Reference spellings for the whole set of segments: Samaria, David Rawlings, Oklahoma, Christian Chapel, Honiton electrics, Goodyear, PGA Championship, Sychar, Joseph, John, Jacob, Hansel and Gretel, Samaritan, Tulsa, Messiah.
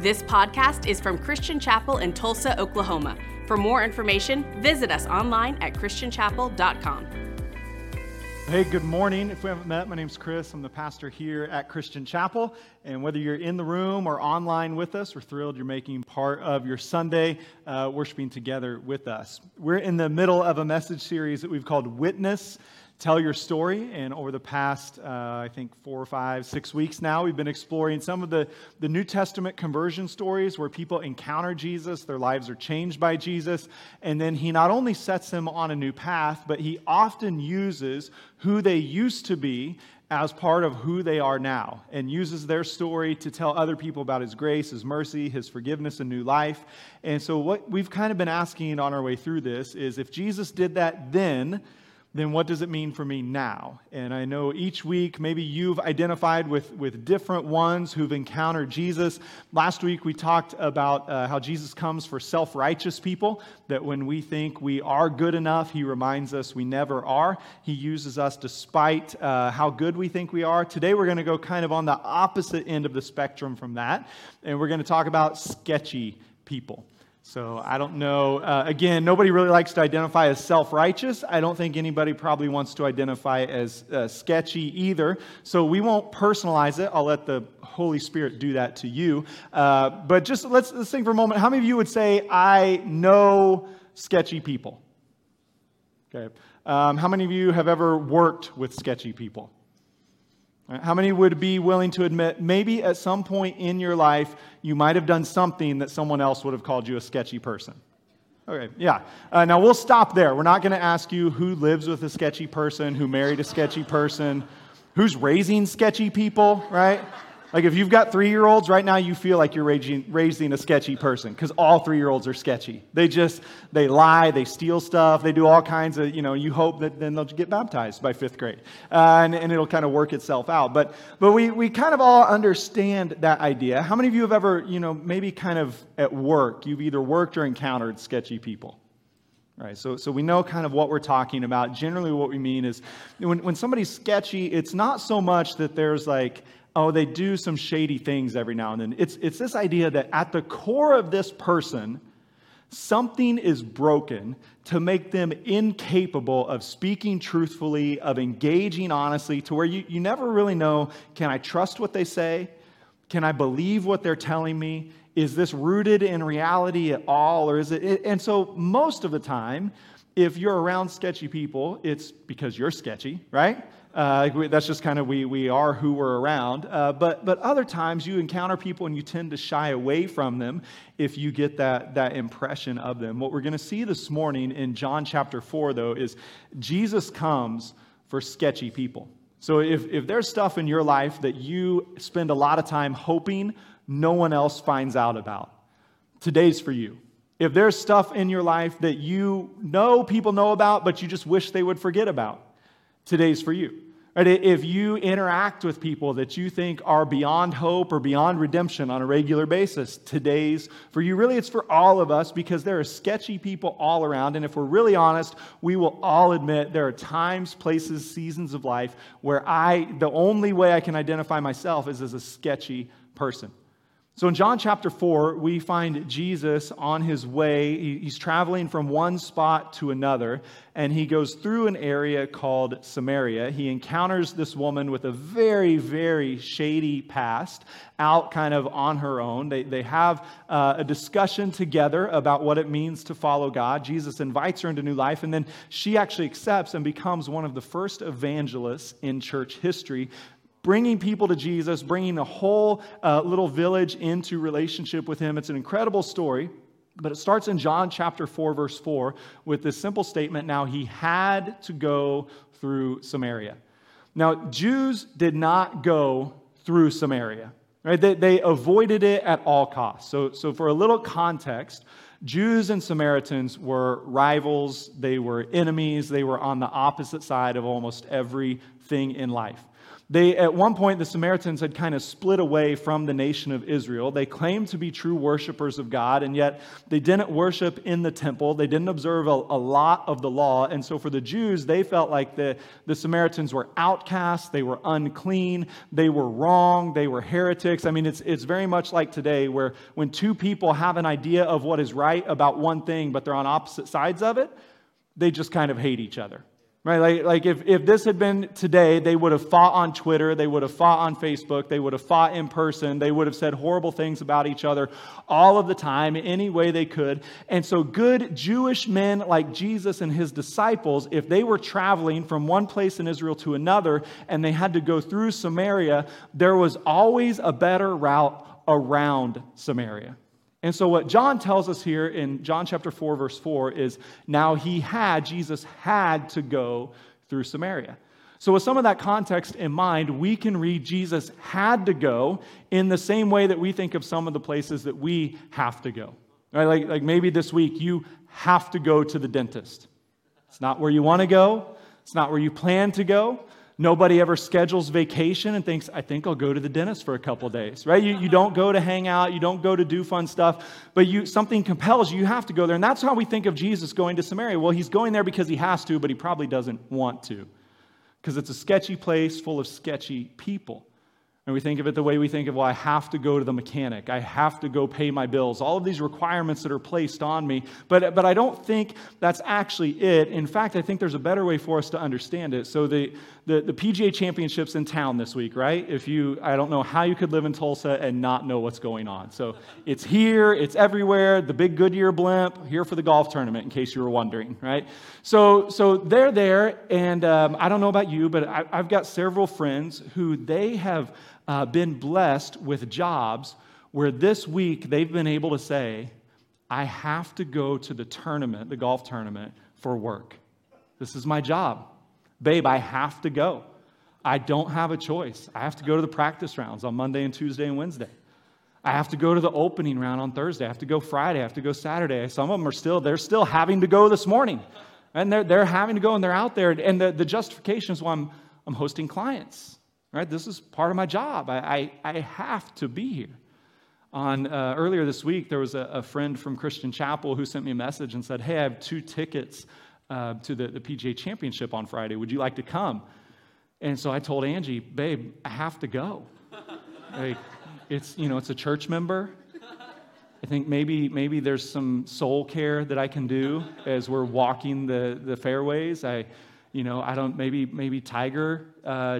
This podcast is from Christian Chapel in Tulsa, Oklahoma. For more information, visit us online at christianchapel.com. Hey, good morning. If we haven't met, my name's Chris. I'm the pastor here at Christian Chapel. And whether you're in the room or online with us, we're thrilled you're making part of your Sunday worshiping together with us. We're in the middle of a message series that we've called Witness Tell Your Story, and over the past, I think, 4 or 5, 6 weeks now, we've been exploring some of the New Testament conversion stories where people encounter Jesus, their lives are changed by Jesus, and then he not only sets them on a new path, but he often uses who they used to be as part of who they are now, and uses their story to tell other people about his grace, his mercy, his forgiveness, and new life. And so what we've kind of been asking on our way through this is, if Jesus did that then what does it mean for me now? And I know each week, maybe you've identified with different ones who've encountered Jesus. Last week, we talked about how Jesus comes for self-righteous people, that when we think we are good enough, he reminds us we never are. He uses us despite how good we think we are. Today, we're going to go kind of on the opposite end of the spectrum from that, and we're going to talk about sketchy people. So I don't know, again, nobody really likes to identify as self-righteous. I don't think anybody probably wants to identify as sketchy either. So we won't personalize it. I'll let the Holy Spirit do that to you. But just let's think for a moment. How many of you would say, I know sketchy people? Okay. How many of you have ever worked with sketchy people? How many would be willing to admit maybe at some point in your life you might have done something that someone else would have called you a sketchy person? Okay, yeah. Now we'll stop there. We're not going to ask you who lives with a sketchy person, who married a sketchy person, who's raising sketchy people, right? Like if you've got 3-year-olds right now, you feel like you're raising a sketchy person because all 3-year-olds are sketchy. They lie, they steal stuff, they do all kinds of, you hope that then they'll get baptized by 5th grade and it'll kind of work itself out. But we kind of all understand that idea. How many of you have ever, maybe kind of at work, you've either worked or encountered sketchy people? Right, so we know kind of what we're talking about. Generally what we mean is when somebody's sketchy, it's not so much that there's like, oh, they do some shady things every now and then. It's this idea that at the core of this person, something is broken to make them incapable of speaking truthfully, of engaging honestly, to where you never really know, can I trust what they say? Can I believe what they're telling me? Is this rooted in reality at all? Or is it? And so most of the time, if you're around sketchy people, it's because you're sketchy, right? That's just kind of we are who we're around. But other times you encounter people and you tend to shy away from them if you get that impression of them. What we're going to see this morning in John chapter 4, though, is Jesus comes for sketchy people. So if there's stuff in your life that you spend a lot of time hoping no one else finds out about, today's for you. If there's stuff in your life that you know people know about, but you just wish they would forget about, today's for you. Right? If you interact with people that you think are beyond hope or beyond redemption on a regular basis, today's for you. Really, it's for all of us because there are sketchy people all around. And if we're really honest, we will all admit there are times, places, seasons of life where the only way I can identify myself is as a sketchy person. So in John chapter 4, we find Jesus on his way. He's traveling from one spot to another, and he goes through an area called Samaria. He encounters this woman with a very, very shady past, out kind of on her own. They have a discussion together about what it means to follow God. Jesus invites her into new life, and then she actually accepts and becomes one of the first evangelists in church history, bringing people to Jesus, bringing a whole little village into relationship with him. It's an incredible story, but it starts in John chapter 4, verse 4, with this simple statement, now he had to go through Samaria. Now, Jews did not go through Samaria, right? They avoided it at all costs. So for a little context, Jews and Samaritans were rivals, they were enemies, they were on the opposite side of almost everything in life. They, at one point, the Samaritans had kind of split away from the nation of Israel. They claimed to be true worshipers of God, and yet they didn't worship in the temple. They didn't observe a lot of the law. And so for the Jews, they felt like the Samaritans were outcasts. They were unclean. They were wrong. They were heretics. I mean, it's very much like today where when two people have an idea of what is right about one thing, but they're on opposite sides of it, they just kind of hate each other. Right, like if this had been today, they would have fought on Twitter, they would have fought on Facebook, they would have fought in person, they would have said horrible things about each other all of the time, any way they could. And so good Jewish men like Jesus and his disciples, if they were traveling from one place in Israel to another and they had to go through Samaria, there was always a better route around Samaria. And so what John tells us here in John chapter 4, verse 4 is now Jesus had to go through Samaria. So with some of that context in mind, we can read Jesus had to go in the same way that we think of some of the places that we have to go. Right? Like maybe this week you have to go to the dentist. It's not where you want to go. It's not where you plan to go. Nobody ever schedules vacation and thinks, I think I'll go to the dentist for a couple days, right? You don't go to hang out. You don't go to do fun stuff, but something compels you. You have to go there. And that's how we think of Jesus going to Samaria. Well, he's going there because he has to, but he probably doesn't want to because it's a sketchy place full of sketchy people. And we think of it the way we think of, well, I have to go to the mechanic. I have to go pay my bills. All of these requirements that are placed on me. But I don't think that's actually it. In fact, I think there's a better way for us to understand it. So the PGA Championship's in town this week, right? I don't know how you could live in Tulsa and not know what's going on. So it's here, it's everywhere. The big Goodyear blimp, here for the golf tournament, in case you were wondering, right? So they're there, and I don't know about you, but I've got several friends who they have been blessed with jobs where this week they've been able to say, I have to go to the golf tournament for work. This is my job. Babe, I have to go. I don't have a choice. I have to go to the practice rounds on Monday and Tuesday and Wednesday. I have to go to the opening round on Thursday. I have to go Friday. I have to go Saturday. Some of them they're still having to go this morning. And they're having to go and they're out there. And the justification is, well, I'm hosting clients. Right, this is part of my job. I have to be here. Earlier this week, there was a friend from Christian Chapel who sent me a message and said, hey, I have 2 tickets to the PGA Championship on Friday. Would you like to come? And so I told Angie, babe, I have to go. Like, it's a church member. I think maybe there's some soul care that I can do as we're walking the fairways. Maybe Tiger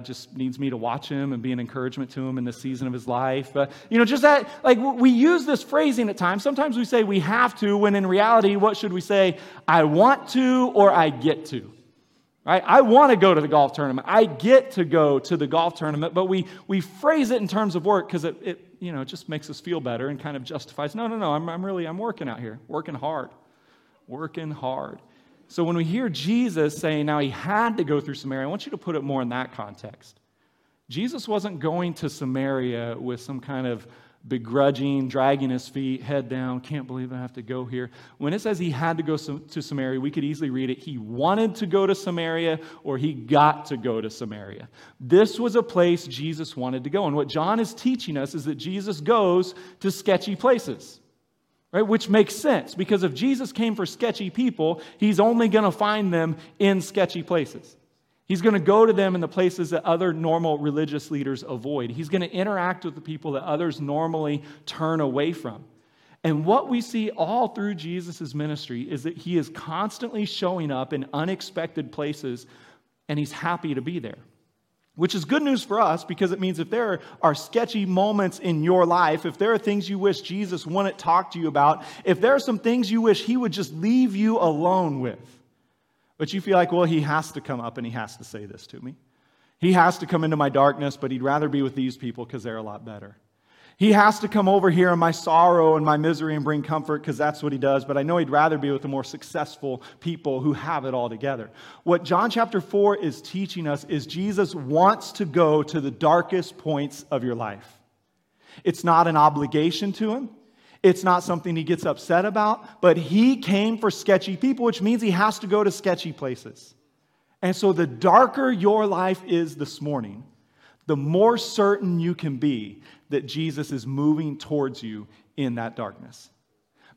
just needs me to watch him and be an encouragement to him in this season of his life. But, just that, like, we use this phrasing at times. Sometimes we say we have to, when in reality, what should we say? I want to, or I get to, right? I want to go to the golf tournament. I get to go to the golf tournament, but we phrase it in terms of work because it just makes us feel better and kind of justifies, no, I'm working out here, working hard. So when we hear Jesus saying now he had to go through Samaria, I want you to put it more in that context. Jesus wasn't going to Samaria with some kind of begrudging, dragging his feet, head down, can't believe I have to go here. When it says he had to go to Samaria, we could easily read it. He wanted to go to Samaria, or he got to go to Samaria. This was a place Jesus wanted to go. And what John is teaching us is that Jesus goes to sketchy places. Right, which makes sense, because if Jesus came for sketchy people, he's only going to find them in sketchy places. He's going to go to them in the places that other normal religious leaders avoid. He's going to interact with the people that others normally turn away from. And what we see all through Jesus' ministry is that he is constantly showing up in unexpected places, and he's happy to be there. Which is good news for us, because it means if there are sketchy moments in your life, if there are things you wish Jesus wouldn't talk to you about, if there are some things you wish he would just leave you alone with, but you feel like, well, he has to come up and he has to say this to me. He has to come into my darkness, but he'd rather be with these people because they're a lot better. He has to come over here in my sorrow and my misery and bring comfort because that's what he does. But I know he'd rather be with the more successful people who have it all together. What John chapter 4 is teaching us is Jesus wants to go to the darkest points of your life. It's not an obligation to him. It's not something he gets upset about. But he came for sketchy people, which means he has to go to sketchy places. And so the darker your life is this morning, the more certain you can be that Jesus is moving towards you in that darkness.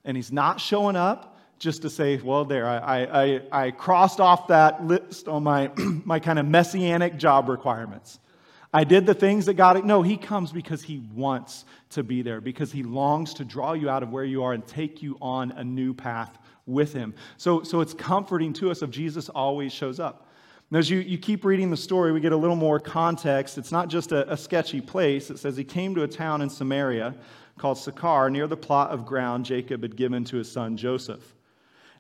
And he's not showing up just to say, well, there, I crossed off that list on my kind of messianic job requirements. I did the things that God... No, he comes because he wants to be there, because he longs to draw you out of where you are and take you on a new path with him. So it's comforting to us if Jesus always shows up. And as you keep reading the story, we get a little more context. It's not just a sketchy place. It says he came to a town in Samaria called Sychar, near the plot of ground Jacob had given to his son Joseph.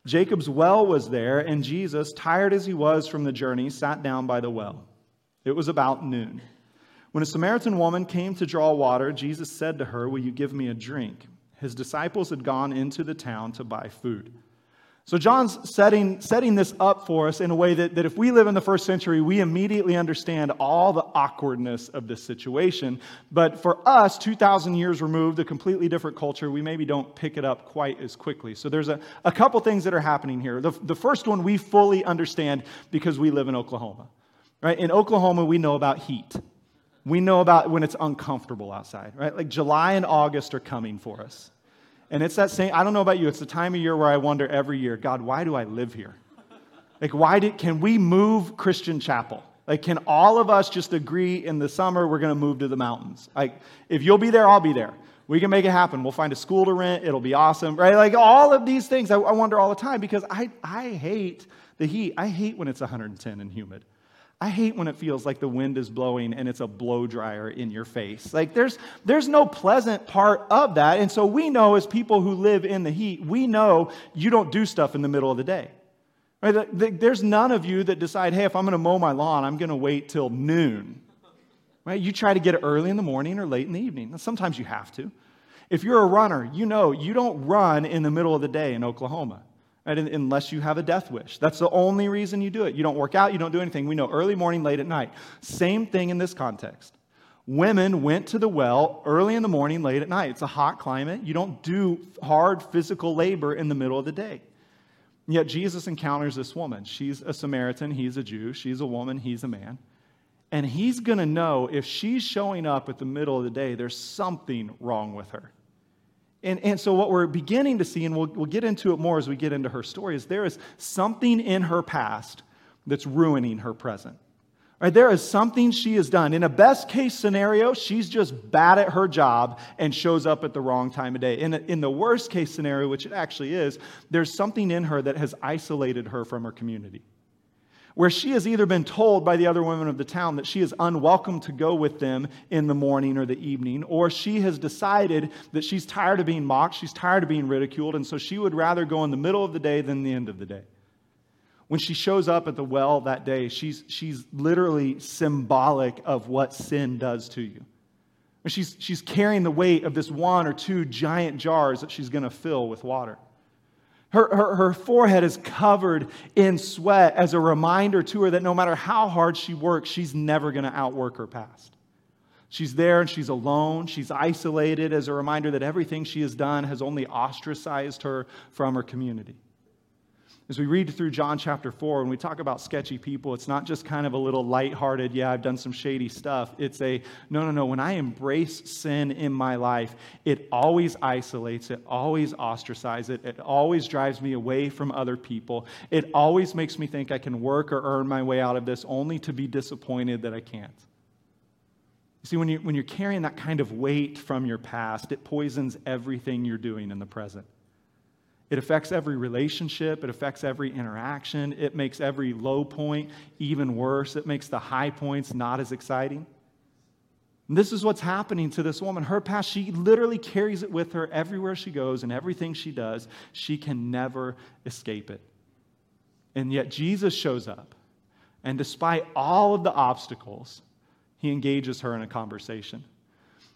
Jacob's well was there, and Jesus, tired as he was from the journey, sat down by the well. It was about noon. When a Samaritan woman came to draw water, Jesus said to her, "Will you give me a drink?" His disciples had gone into the town to buy food. So John's setting this up for us in a way that if we live in the first century, we immediately understand all the awkwardness of this situation. But for us, 2,000 years removed, a completely different culture, we maybe don't pick it up quite as quickly. So there's a couple things that are happening here. The first one we fully understand because we live in Oklahoma. Right? In Oklahoma, we know about heat. We know about when it's uncomfortable outside, right? Like July and August are coming for us. And it's that same, I don't know about you, it's the time of year where I wonder every year, God, why do I live here? Like, can we move Christian Chapel? Like, can all of us just agree in the summer we're going to move to the mountains? Like, if you'll be there, I'll be there. We can make it happen. We'll find a school to rent. It'll be awesome, right? Like, all of these things I wonder all the time because I hate the heat. I hate when it's 110 and humid. I hate when it feels like the wind is blowing and it's a blow dryer in your face. Like there's no pleasant part of that. And so we know as people who live in the heat, we know you don't do stuff in the middle of the day. Right? There's none of you that decide, hey, if I'm going to mow my lawn, I'm going to wait till noon. Right? You try to get it early in the morning or late in the evening. Sometimes you have to. If you're a runner, you know you don't run in the middle of the day in Oklahoma. Right? Unless you have a death wish. That's the only reason you do it. You don't work out. You don't do anything. We know early morning, late at night. Same thing in this context. Women went to the well early in the morning, late at night. It's a hot climate. You don't do hard physical labor in the middle of the day. And yet Jesus encounters this woman. She's a Samaritan. He's a Jew. She's a woman. He's a man. And he's going to know if she's showing up at the middle of the day, there's something wrong with her. And so what we're beginning to see, and we'll get into it more as we get into her story, is there is something in her past that's ruining her present. Right? There is something she has done. In a best case scenario, she's just bad at her job and shows up at the wrong time of day. In the worst case scenario, which it actually is, there's something in her that has isolated her from her community, where she has either been told by the other women of the town that she is unwelcome to go with them in the morning or the evening, or she has decided that she's tired of being mocked, she's tired of being ridiculed, and so she would rather go in the middle of the day than the end of the day. When she shows up at the well that day, she's literally symbolic of what sin does to you. She's carrying the weight of this one or two giant jars that she's going to fill with water. Her forehead is covered in sweat as a reminder to her that no matter how hard she works, she's never going to outwork her past. She's there and she's alone. She's isolated as a reminder that everything she has done has only ostracized her from her community. As we read through John chapter 4, when we talk about sketchy people, it's not just kind of a little lighthearted, yeah, I've done some shady stuff. It's a, no, when I embrace sin in my life, it always isolates, it always ostracizes it, it always drives me away from other people. It always makes me think I can work or earn my way out of this only to be disappointed that I can't. You see, when you're carrying that kind of weight from your past, it poisons everything you're doing in the present. It affects every relationship. It affects every interaction. It makes every low point even worse. It makes the high points not as exciting. And this is what's happening to this woman. Her past, she literally carries it with her everywhere she goes and everything she does. She can never escape it. And yet Jesus shows up, and despite all of the obstacles, he engages her in a conversation.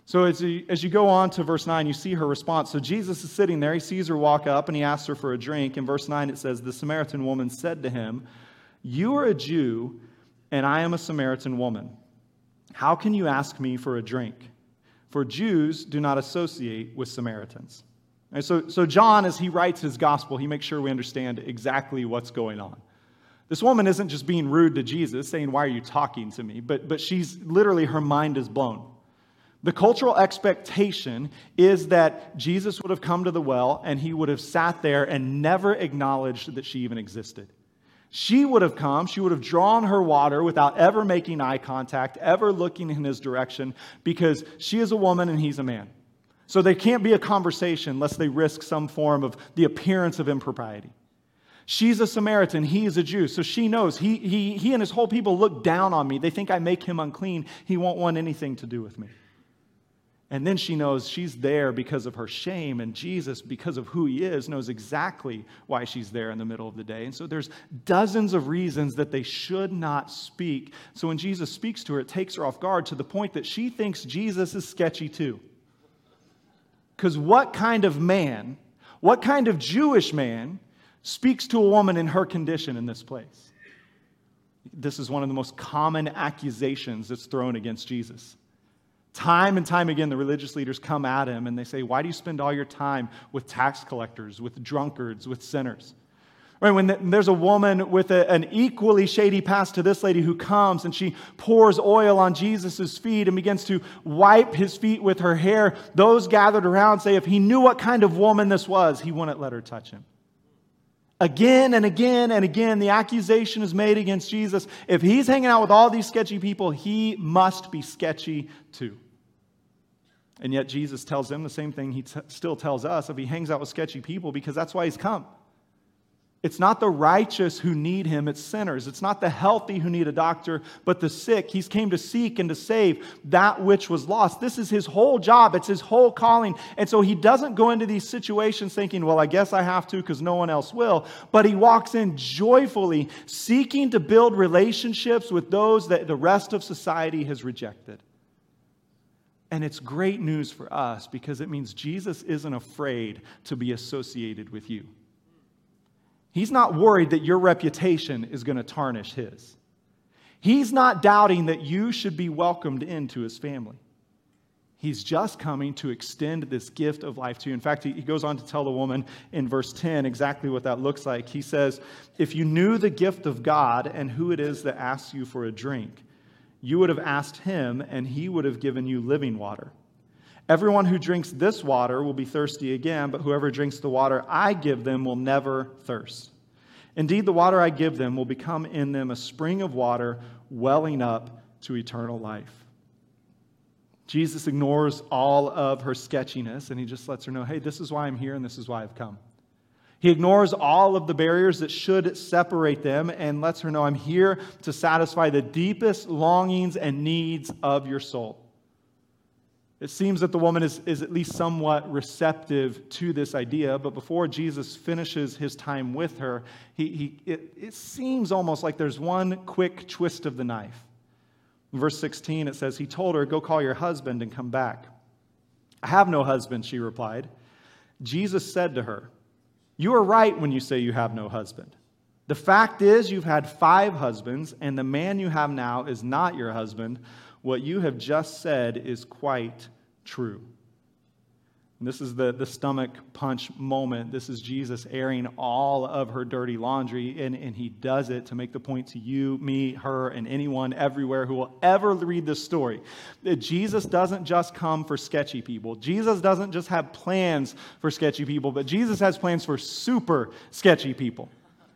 So as you go on to verse 9, you see her response. So Jesus is sitting there. He sees her walk up, and he asks her for a drink. In verse 9, it says, the Samaritan woman said to him, "You are a Jew, and I am a Samaritan woman. How can you ask me for a drink? For Jews do not associate with Samaritans." Right, so John, as he writes his gospel, he makes sure we understand exactly what's going on. This woman isn't just being rude to Jesus, saying, why are you talking to me? But she's literally, her mind is blown. The cultural expectation is that Jesus would have come to the well and he would have sat there and never acknowledged that she even existed. She would have come, she would have drawn her water without ever making eye contact, ever looking in his direction, because she is a woman and he's a man. So there can't be a conversation unless they risk some form of the appearance of impropriety. She's a Samaritan, he is a Jew, so she knows he and his whole people look down on me. They think I make him unclean. He won't want anything to do with me. And then she knows she's there because of her shame, and Jesus, because of who he is, knows exactly why she's there in the middle of the day. And so there's dozens of reasons that they should not speak. So when Jesus speaks to her, it takes her off guard to the point that she thinks Jesus is sketchy too. Because what kind of man, what kind of Jewish man speaks to a woman in her condition in this place? This is one of the most common accusations that's thrown against Jesus. Time and time again, the religious leaders come at him and they say, why do you spend all your time with tax collectors, with drunkards, with sinners? Right, when there's a woman with an equally shady past to this lady who comes and she pours oil on Jesus' feet and begins to wipe his feet with her hair, those gathered around say, if he knew what kind of woman this was, he wouldn't let her touch him. Again and again and again, the accusation is made against Jesus. If he's hanging out with all these sketchy people, he must be sketchy too. And yet Jesus tells them the same thing he still tells us, if he hangs out with sketchy people, because that's why he's come. It's not the righteous who need him, it's sinners. It's not the healthy who need a doctor, but the sick. He's came to seek and to save that which was lost. This is his whole job. It's his whole calling. And so he doesn't go into these situations thinking, well, I guess I have to because no one else will. But he walks in joyfully, seeking to build relationships with those that the rest of society has rejected. And it's great news for us because it means Jesus isn't afraid to be associated with you. He's not worried that your reputation is going to tarnish his. He's not doubting that you should be welcomed into his family. He's just coming to extend this gift of life to you. In fact, he goes on to tell the woman in verse 10 exactly what that looks like. He says, if you knew the gift of God and who it is that asks you for a drink, you would have asked him and he would have given you living water. Everyone who drinks this water will be thirsty again, but whoever drinks the water I give them will never thirst. Indeed, the water I give them will become in them a spring of water welling up to eternal life. Jesus ignores all of her sketchiness, and he just lets her know, hey, this is why I'm here and this is why I've come. He ignores all of the barriers that should separate them and lets her know, I'm here to satisfy the deepest longings and needs of your soul. It seems that the woman is at least somewhat receptive to this idea, but before Jesus finishes his time with her, it seems almost like there's one quick twist of the knife. In verse 16, it says, he told her, go call your husband and come back. I have no husband, she replied. Jesus said to her, you are right when you say you have no husband. The fact is you've had 5 husbands, and the man you have now is not your husband. What you have just said is quite true. And this is the stomach punch moment. This is Jesus airing all of her dirty laundry, and he does it to make the point to you, me, her, and anyone everywhere who will ever read this story. That Jesus doesn't just come for sketchy people. Jesus doesn't just have plans for sketchy people, but Jesus has plans for super sketchy people.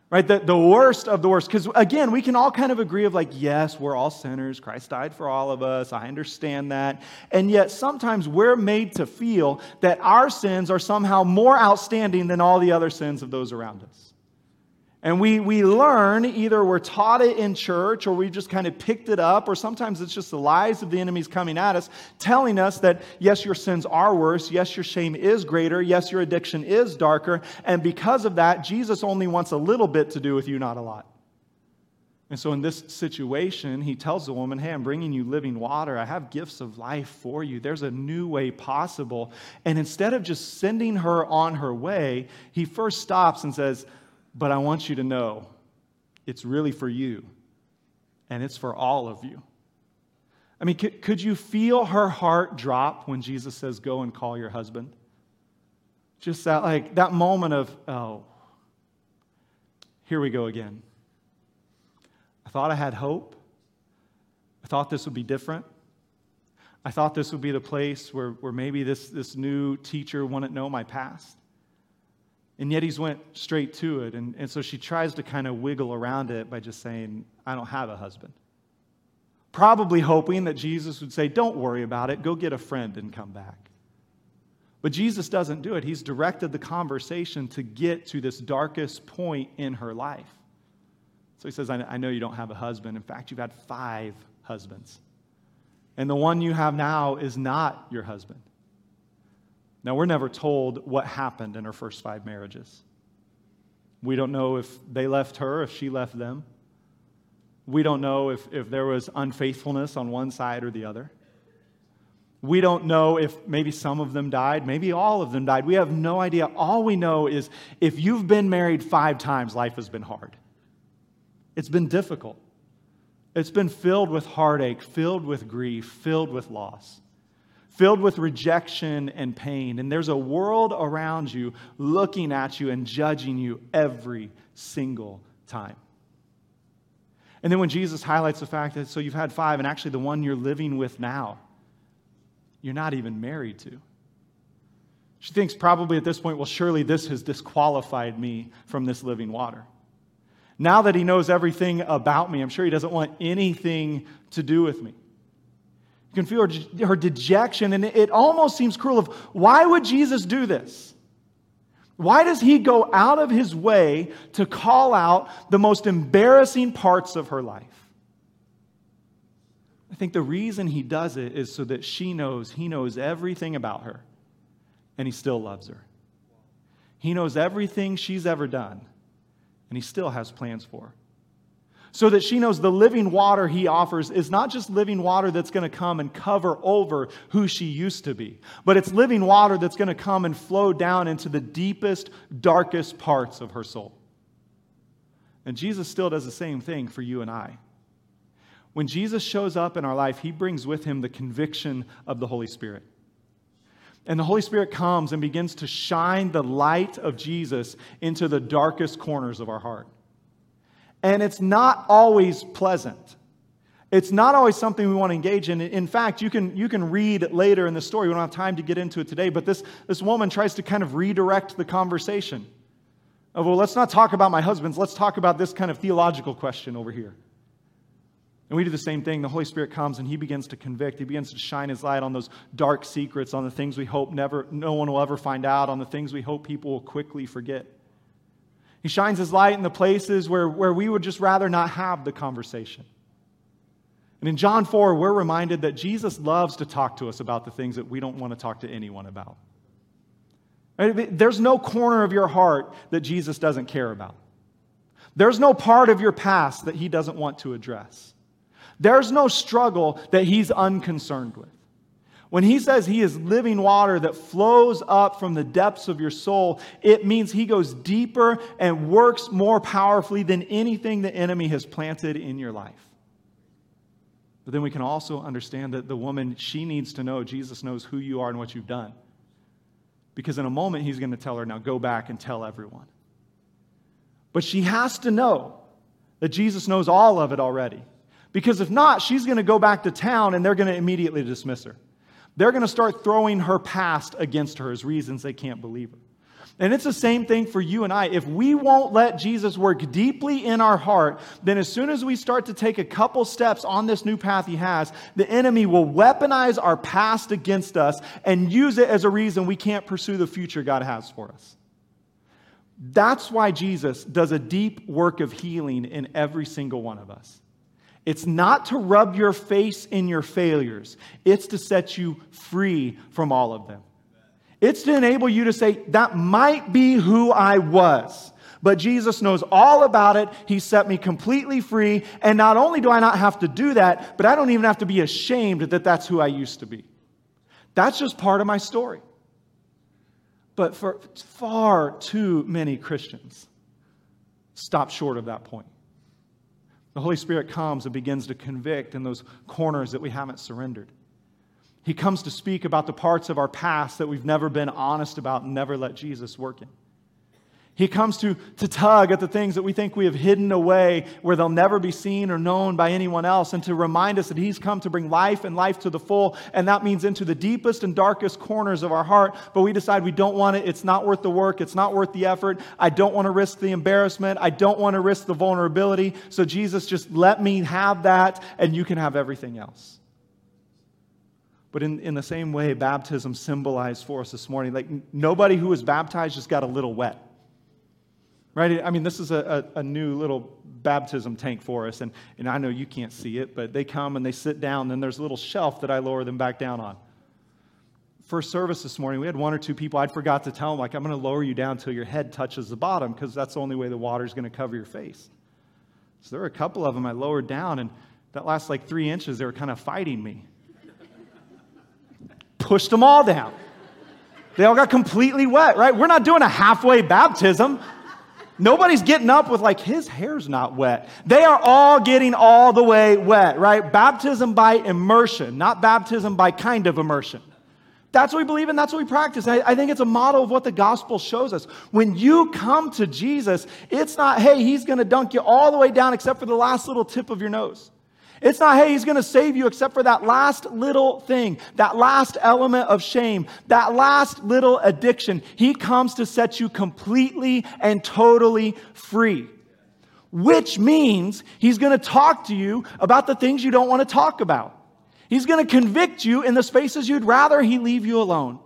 Right, the worst of the worst. Because again, we can all kind of agree of like, yes, we're all sinners. Christ died for all of us. I understand that. And yet sometimes we're made to feel that our sins are somehow more outstanding than all the other sins of those around us. And we learn, either we're taught it in church or we just kind of picked it up, or sometimes it's just the lies of the enemies coming at us, telling us that, yes, your sins are worse, yes, your shame is greater, yes, your addiction is darker, and because of that, Jesus only wants a little bit to do with you, not a lot. And so in this situation, he tells the woman, hey, I'm bringing you living water. I have gifts of life for you. There's a new way possible. And instead of just sending her on her way, he first stops and says, but I want you to know, it's really for you, and it's for all of you. I mean, could you feel her heart drop when Jesus says, go and call your husband? Just that moment of, oh, here we go again. I thought I had hope. I thought this would be different. I thought this would be the place where maybe this new teacher wouldn't know my past. And yet he's went straight to it. And so she tries to kind of wiggle around it by just saying, I don't have a husband. Probably hoping that Jesus would say, don't worry about it. Go get a friend and come back. But Jesus doesn't do it. He's directed the conversation to get to this darkest point in her life. So he says, I know you don't have a husband. In fact, you've had 5 husbands. And the one you have now is not your husband. Now, we're never told what happened in her first 5 marriages. We don't know if they left her, if she left them. We don't know if there was unfaithfulness on one side or the other. We don't know if maybe some of them died, maybe all of them died. We have no idea. All we know is if you've been married 5 times, life has been hard. It's been difficult. It's been filled with heartache, filled with grief, filled with loss, filled with rejection and pain. And there's a world around you looking at you and judging you every single time. And then when Jesus highlights the fact that, so you've had 5, and actually the one you're living with now, you're not even married to. She thinks probably at this point, well, surely this has disqualified me from this living water. Now that he knows everything about me, I'm sure he doesn't want anything to do with me. You can feel her dejection, and it almost seems cruel of, why would Jesus do this? Why does he go out of his way to call out the most embarrassing parts of her life? I think the reason he does it is so that she knows he knows everything about her, and he still loves her. He knows everything she's ever done, and he still has plans for her. So that she knows the living water he offers is not just living water that's going to come and cover over who she used to be, but it's living water that's going to come and flow down into the deepest, darkest parts of her soul. And Jesus still does the same thing for you and I. When Jesus shows up in our life, he brings with him the conviction of the Holy Spirit. And the Holy Spirit comes and begins to shine the light of Jesus into the darkest corners of our heart. And it's not always pleasant. It's not always something we want to engage in. In fact, you can read later in the story. We don't have time to get into it today. But this woman tries to kind of redirect the conversation. Of, well, let's not talk about my husbands. Let's talk about this kind of theological question over here. And we do the same thing. The Holy Spirit comes and he begins to convict. He begins to shine his light on those dark secrets, on the things we hope no one will ever find out, on the things we hope people will quickly forget. He shines his light in the places where we would just rather not have the conversation. And in John 4, we're reminded that Jesus loves to talk to us about the things that we don't want to talk to anyone about. There's no corner of your heart that Jesus doesn't care about. There's no part of your past that he doesn't want to address. There's no struggle that he's unconcerned with. When he says he is living water that flows up from the depths of your soul, it means he goes deeper and works more powerfully than anything the enemy has planted in your life. But then we can also understand that the woman, she needs to know Jesus knows who you are and what you've done. Because in a moment, he's going to tell her, now go back and tell everyone. But she has to know that Jesus knows all of it already. Because if not, she's going to go back to town and they're going to immediately dismiss her. They're going to start throwing her past against her as reasons they can't believe her. And it's the same thing for you and I. If we won't let Jesus work deeply in our heart, then as soon as we start to take a couple steps on this new path he has, the enemy will weaponize our past against us and use it as a reason we can't pursue the future God has for us. That's why Jesus does a deep work of healing in every single one of us. It's not to rub your face in your failures. It's to set you free from all of them. It's to enable you to say, that might be who I was, but Jesus knows all about it. He set me completely free. And not only do I not have to do that, but I don't even have to be ashamed that that's who I used to be. That's just part of my story. But for far too many Christians, stop short of that point. The Holy Spirit comes and begins to convict in those corners that we haven't surrendered. He comes to speak about the parts of our past that we've never been honest about and never let Jesus work in. He comes to tug at the things that we think we have hidden away where they'll never be seen or known by anyone else, and to remind us that he's come to bring life and life to the full, and that means into the deepest and darkest corners of our heart, but we decide we don't want it. It's not worth the work. It's not worth the effort. I don't want to risk the embarrassment. I don't want to risk the vulnerability. So Jesus, just let me have that, and you can have everything else. But in the same way, baptism symbolized for us this morning, like nobody who was baptized just got a little wet. Right? I mean, this is a new little baptism tank for us, and I know you can't see it, but they come and they sit down, and there's a little shelf that I lower them back down on. First service this morning, we had one or two people, I forgot to tell them, like, I'm going to lower you down until your head touches the bottom, because that's the only way the water's going to cover your face. So there were a couple of them I lowered down, and that last, 3 inches, they were kind of fighting me. Pushed them all down. They all got completely wet, right? We're not doing a halfway baptism. Nobody's getting up with his hair's not wet. They are all getting all the way wet, right? Baptism by immersion, not baptism by kind of immersion. That's what we believe in. That's what we practice. I think it's a model of what the gospel shows us. When you come to Jesus, it's not, hey, he's going to dunk you all the way down except for the last little tip of your nose. It's not, hey, he's going to save you except for that last little thing, that last element of shame, that last little addiction. He comes to set you completely and totally free, which means he's going to talk to you about the things you don't want to talk about. He's going to convict you in the spaces you'd rather he leave you alone.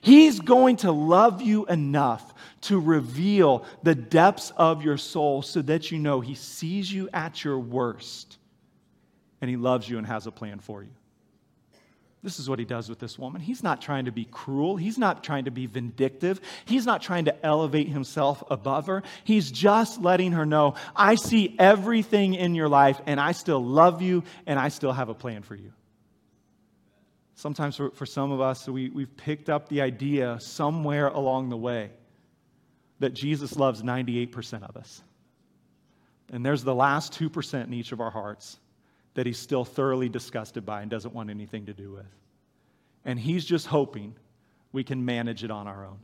He's going to love you enough to reveal the depths of your soul so that you know he sees you at your worst. And he loves you and has a plan for you. This is what he does with this woman. He's not trying to be cruel. He's not trying to be vindictive. He's not trying to elevate himself above her. He's just letting her know, I see everything in your life, and I still love you, and I still have a plan for you. Sometimes for some of us, we've picked up the idea somewhere along the way that Jesus loves 98% of us. And there's the last 2% in each of our hearts that he's still thoroughly disgusted by and doesn't want anything to do with. And he's just hoping we can manage it on our own.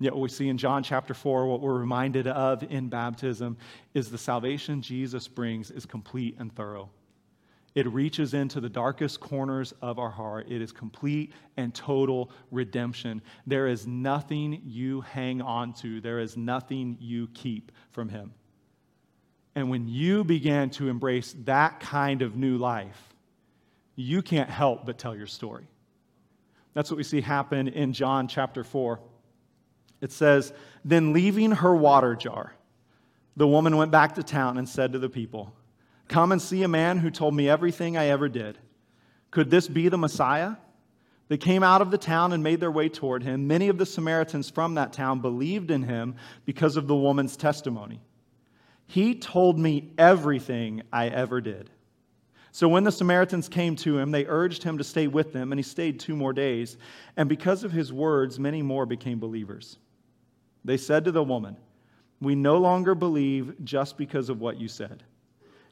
Yet what we see in John chapter 4, what we're reminded of in baptism, is the salvation Jesus brings is complete and thorough. It reaches into the darkest corners of our heart. It is complete and total redemption. There is nothing you hang on to. There is nothing you keep from him. And when you begin to embrace that kind of new life, you can't help but tell your story. That's what we see happen in John chapter 4. It says, "Then leaving her water jar, the woman went back to town and said to the people, 'Come and see a man who told me everything I ever did. Could this be the Messiah?' They came out of the town and made their way toward him. Many of the Samaritans from that town believed in him because of the woman's testimony. He told me everything I ever did. So when the Samaritans came to him, they urged him to stay with them, and he stayed 2 more days. And because of his words, many more became believers. They said to the woman, 'We no longer believe just because of what you said.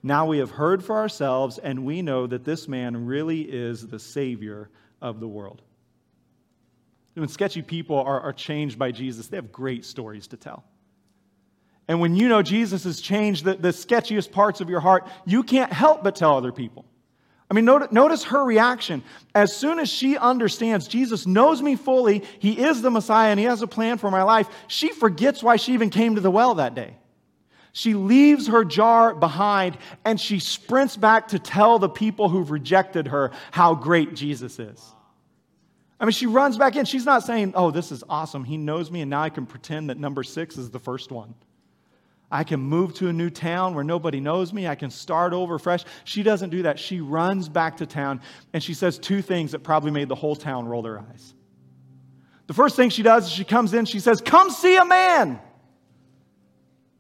Now we have heard for ourselves, and we know that this man really is the Savior of the world.'" When sketchy people are changed by Jesus, they have great stories to tell. And when you know Jesus has changed the sketchiest parts of your heart, you can't help but tell other people. I mean, notice her reaction. As soon as she understands Jesus knows me fully, he is the Messiah, and he has a plan for my life, she forgets why she even came to the well that day. She leaves her jar behind, and she sprints back to tell the people who've rejected her how great Jesus is. I mean, she runs back in. She's not saying, "Oh, this is awesome. He knows me, and now I can pretend that number 6 is the first one. I can move to a new town where nobody knows me. I can start over fresh." She doesn't do that. She runs back to town, and she says 2 things that probably made the whole town roll their eyes. The first thing she does is she comes in, she says, "Come see a man."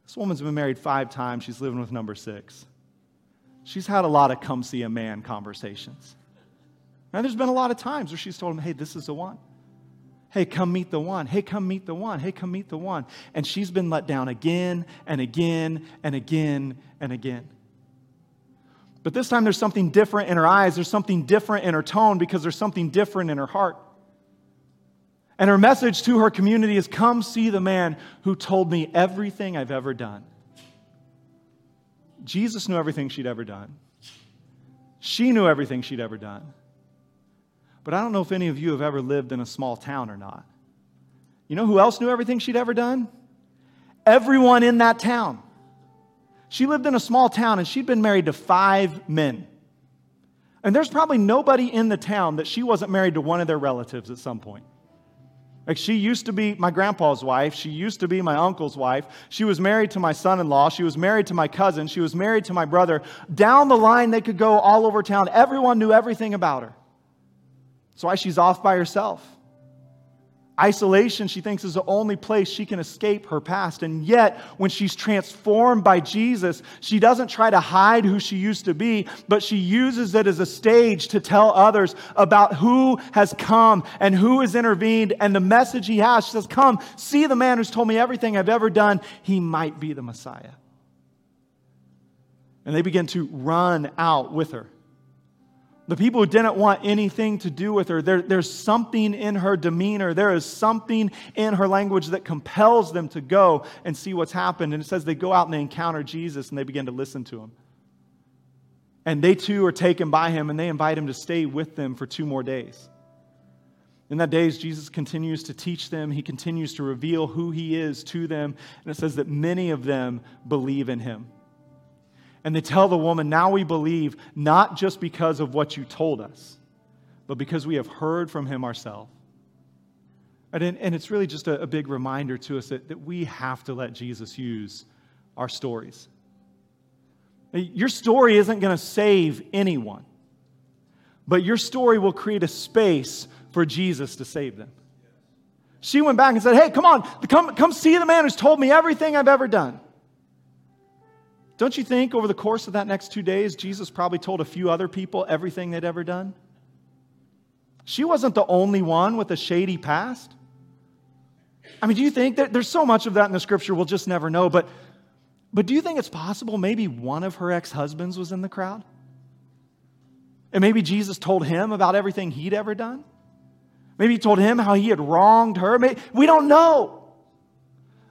This woman's been married 5 times. She's living with number 6. She's had a lot of "come see a man" conversations. Now, there's been a lot of times where she's told him, "Hey, this is the one. Hey, come meet the one. Hey, come meet the one. Hey, come meet the one." And she's been let down again and again and again and again. But this time there's something different in her eyes. There's something different in her tone because there's something different in her heart. And her message to her community is, come see the man who told me everything I've ever done. Jesus knew everything she'd ever done. She knew everything she'd ever done. But I don't know if any of you have ever lived in a small town or not. You know who else knew everything she'd ever done? Everyone in that town. She lived in a small town and she'd been married to 5 men. And there's probably nobody in the town that she wasn't married to one of their relatives at some point. Like, she used to be my grandpa's wife. She used to be my uncle's wife. She was married to my son-in-law. She was married to my cousin. She was married to my brother. Down the line, they could go all over town. Everyone knew everything about her. That's why she's off by herself. Isolation, she thinks, is the only place she can escape her past. And yet, when she's transformed by Jesus, she doesn't try to hide who she used to be, but she uses it as a stage to tell others about who has come and who has intervened and the message he has. She says, come, see the man who's told me everything I've ever done. He might be the Messiah. And they begin to run out with her. The people who didn't want anything to do with her, there's something in her demeanor. There is something in her language that compels them to go and see what's happened. And it says they go out and they encounter Jesus and they begin to listen to him. And they too are taken by him and they invite him to stay with them for 2 more days. In that days, Jesus continues to teach them. He continues to reveal who he is to them. And it says that many of them believe in him. And they tell the woman, now we believe, not just because of what you told us, but because we have heard from him ourselves. And it's really just a big reminder to us that we have to let Jesus use our stories. Your story isn't going to save anyone, but your story will create a space for Jesus to save them. She went back and said, hey, come on, come see the man who's told me everything I've ever done. Don't you think over the course of that next 2 days, Jesus probably told a few other people everything they'd ever done? She wasn't the only one with a shady past. I mean, do you think that there's so much of that in the scripture we'll just never know, but do you think it's possible maybe one of her ex-husbands was in the crowd? And maybe Jesus told him about everything he'd ever done? Maybe he told him how he had wronged her? Maybe, we don't know.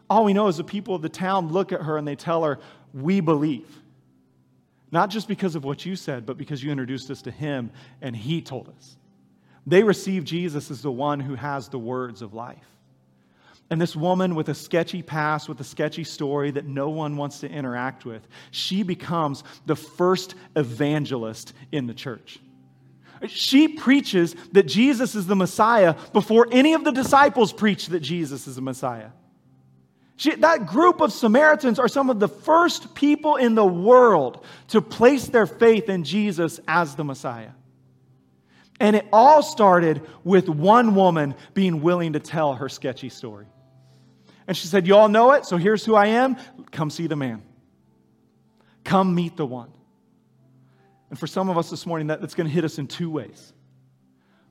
All we know is the people of the town look at her and they tell her, we believe, not just because of what you said, but because you introduced us to him and he told us. They receive Jesus as the one who has the words of life. And this woman with a sketchy past, with a sketchy story that no one wants to interact with, she becomes the first evangelist in the church. She preaches that Jesus is the Messiah before any of the disciples preach that Jesus is the Messiah. That group of Samaritans are some of the first people in the world to place their faith in Jesus as the Messiah. And it all started with one woman being willing to tell her sketchy story. And she said, you all know it, so here's who I am. Come see the man. Come meet the one. And for some of us this morning, that's going to hit us in 2 ways.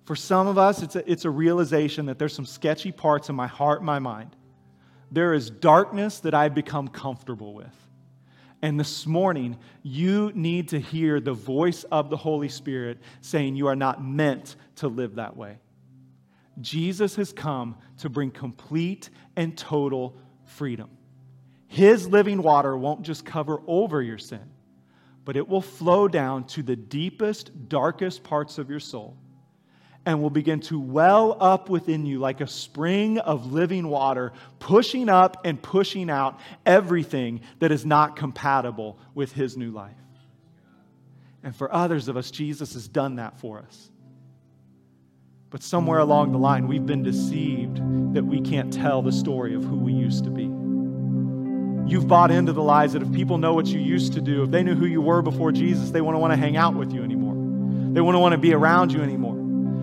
For some of us, it's a realization that there's some sketchy parts in my heart and my mind. There is darkness that I've become comfortable with. And this morning, you need to hear the voice of the Holy Spirit saying you are not meant to live that way. Jesus has come to bring complete and total freedom. His living water won't just cover over your sin, but it will flow down to the deepest, darkest parts of your soul and will begin to well up within you like a spring of living water, pushing up and pushing out everything that is not compatible with his new life. And for others of us, Jesus has done that for us. But somewhere along the line, we've been deceived that we can't tell the story of who we used to be. You've bought into the lies that if people know what you used to do, if they knew who you were before Jesus, they wouldn't want to hang out with you anymore. They wouldn't want to be around you anymore.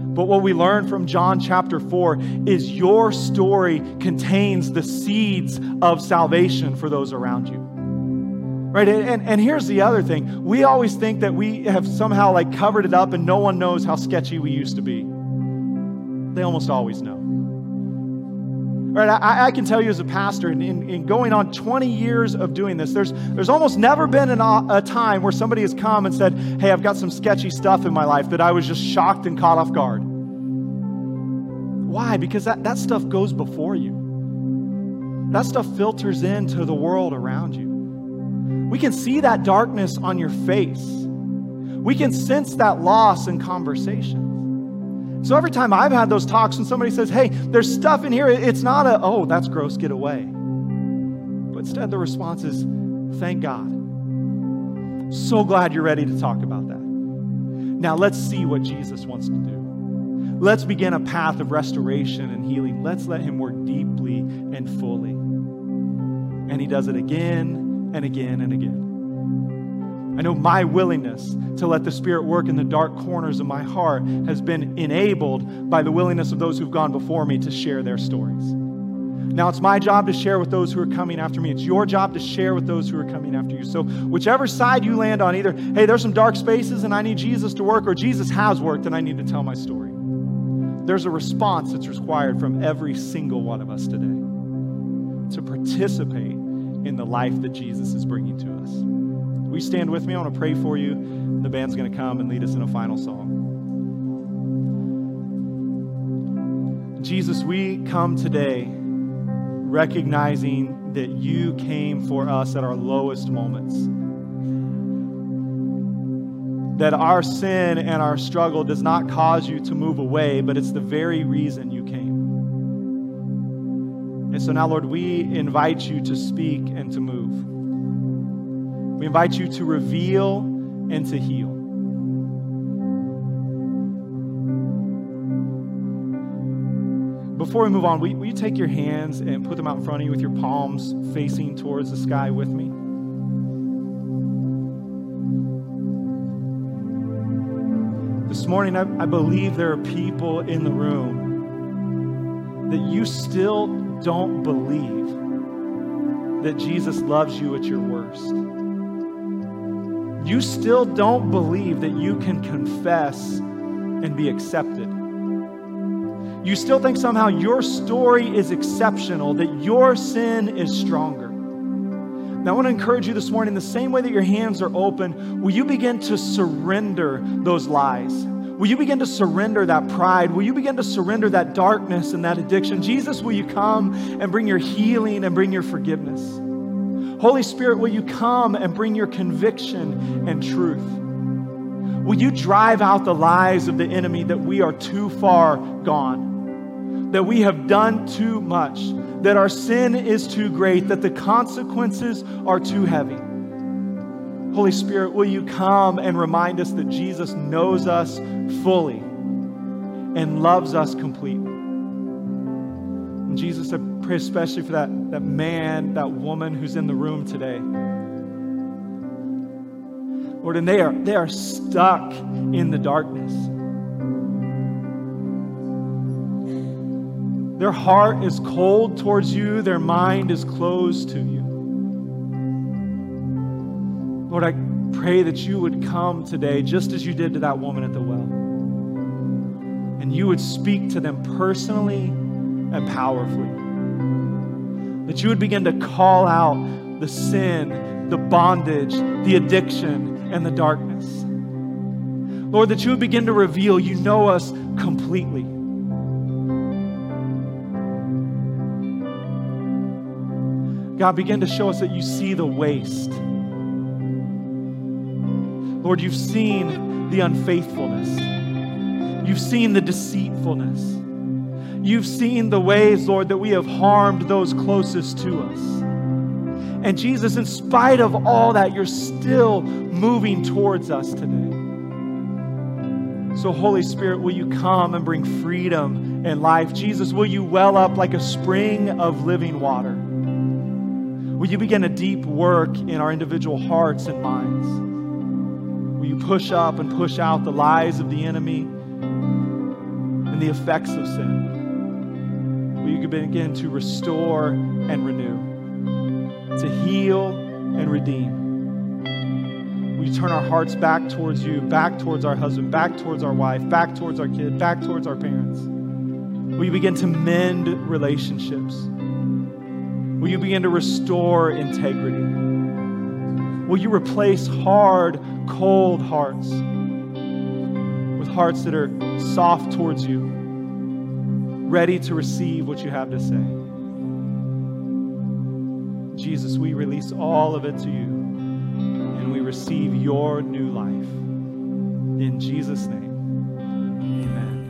But what we learn from John chapter 4 is your story contains the seeds of salvation for those around you. Right? And here's the other thing. We always think that we have somehow like covered it up and no one knows how sketchy we used to be. They almost always know. Right? I can tell you as a pastor, in going on 20 years of doing this, there's almost never been a time where somebody has come and said, hey, I've got some sketchy stuff in my life that I was just shocked and caught off guard. Why? Because that stuff goes before you. That stuff filters into the world around you. We can see that darkness on your face. We can sense that loss in conversations. So every time I've had those talks and somebody says, hey, there's stuff in here, it's not a, oh, that's gross, get away. But instead the response is, thank God. So glad you're ready to talk about that. Now let's see what Jesus wants to do. Let's begin a path of restoration and healing. Let's let him work deeply and fully. And he does it again and again and again. I know my willingness to let the Spirit work in the dark corners of my heart has been enabled by the willingness of those who've gone before me to share their stories. Now it's my job to share with those who are coming after me. It's your job to share with those who are coming after you. So whichever side you land on, either, hey, there's some dark spaces and I need Jesus to work, or Jesus has worked and I need to tell my story. There's a response that's required from every single one of us today to participate in the life that Jesus is bringing to us. Will you stand with me? I want to pray for you. The band's going to come and lead us in a final song. Jesus, we come today recognizing that you came for us at our lowest moments. That our sin and our struggle does not cause you to move away, but it's the very reason you came. And so now, Lord, we invite you to speak and to move. We invite you to reveal and to heal. Before we move on, will you take your hands and put them out in front of you with your palms facing towards the sky with me? This morning, I believe there are people in the room that you still don't believe that Jesus loves you at your worst. You still don't believe that you can confess and be accepted. You still think somehow your story is exceptional, that your sin is stronger. Now I want to encourage you this morning, the same way that your hands are open, will you begin to surrender those lies? Will you begin to surrender that pride? Will you begin to surrender that darkness and that addiction? Jesus, will you come and bring your healing and bring your forgiveness? Holy Spirit, will you come and bring your conviction and truth? Will you drive out the lies of the enemy that we are too far gone? That we have done too much, that our sin is too great, that the consequences are too heavy. Holy Spirit, will you come and remind us that Jesus knows us fully and loves us completely? And Jesus, I pray especially for that man, that woman who's in the room today. Lord, and they are stuck in the darkness. Their heart is cold towards you. Their mind is closed to you. Lord, I pray that you would come today just as you did to that woman at the well. And you would speak to them personally and powerfully. That you would begin to call out the sin, the bondage, the addiction, and the darkness. Lord, that you would begin to reveal you know us completely. God, begin to show us that you see the waste. Lord, you've seen the unfaithfulness. You've seen the deceitfulness. You've seen the ways, Lord, that we have harmed those closest to us. And Jesus, in spite of all that, you're still moving towards us today. So Holy Spirit, will you come and bring freedom and life? Jesus, will you well up like a spring of living water? Will you begin a deep work in our individual hearts and minds? Will you push up and push out the lies of the enemy and the effects of sin? Will you begin to restore and renew, to heal and redeem? Will you turn our hearts back towards you, back towards our husband, back towards our wife, back towards our kid, back towards our parents? Will you begin to mend relationships? Will you begin to restore integrity? Will you replace hard, cold hearts with hearts that are soft towards you, ready to receive what you have to say. Jesus, we release all of it to you, and we receive your new life. In Jesus' name, amen.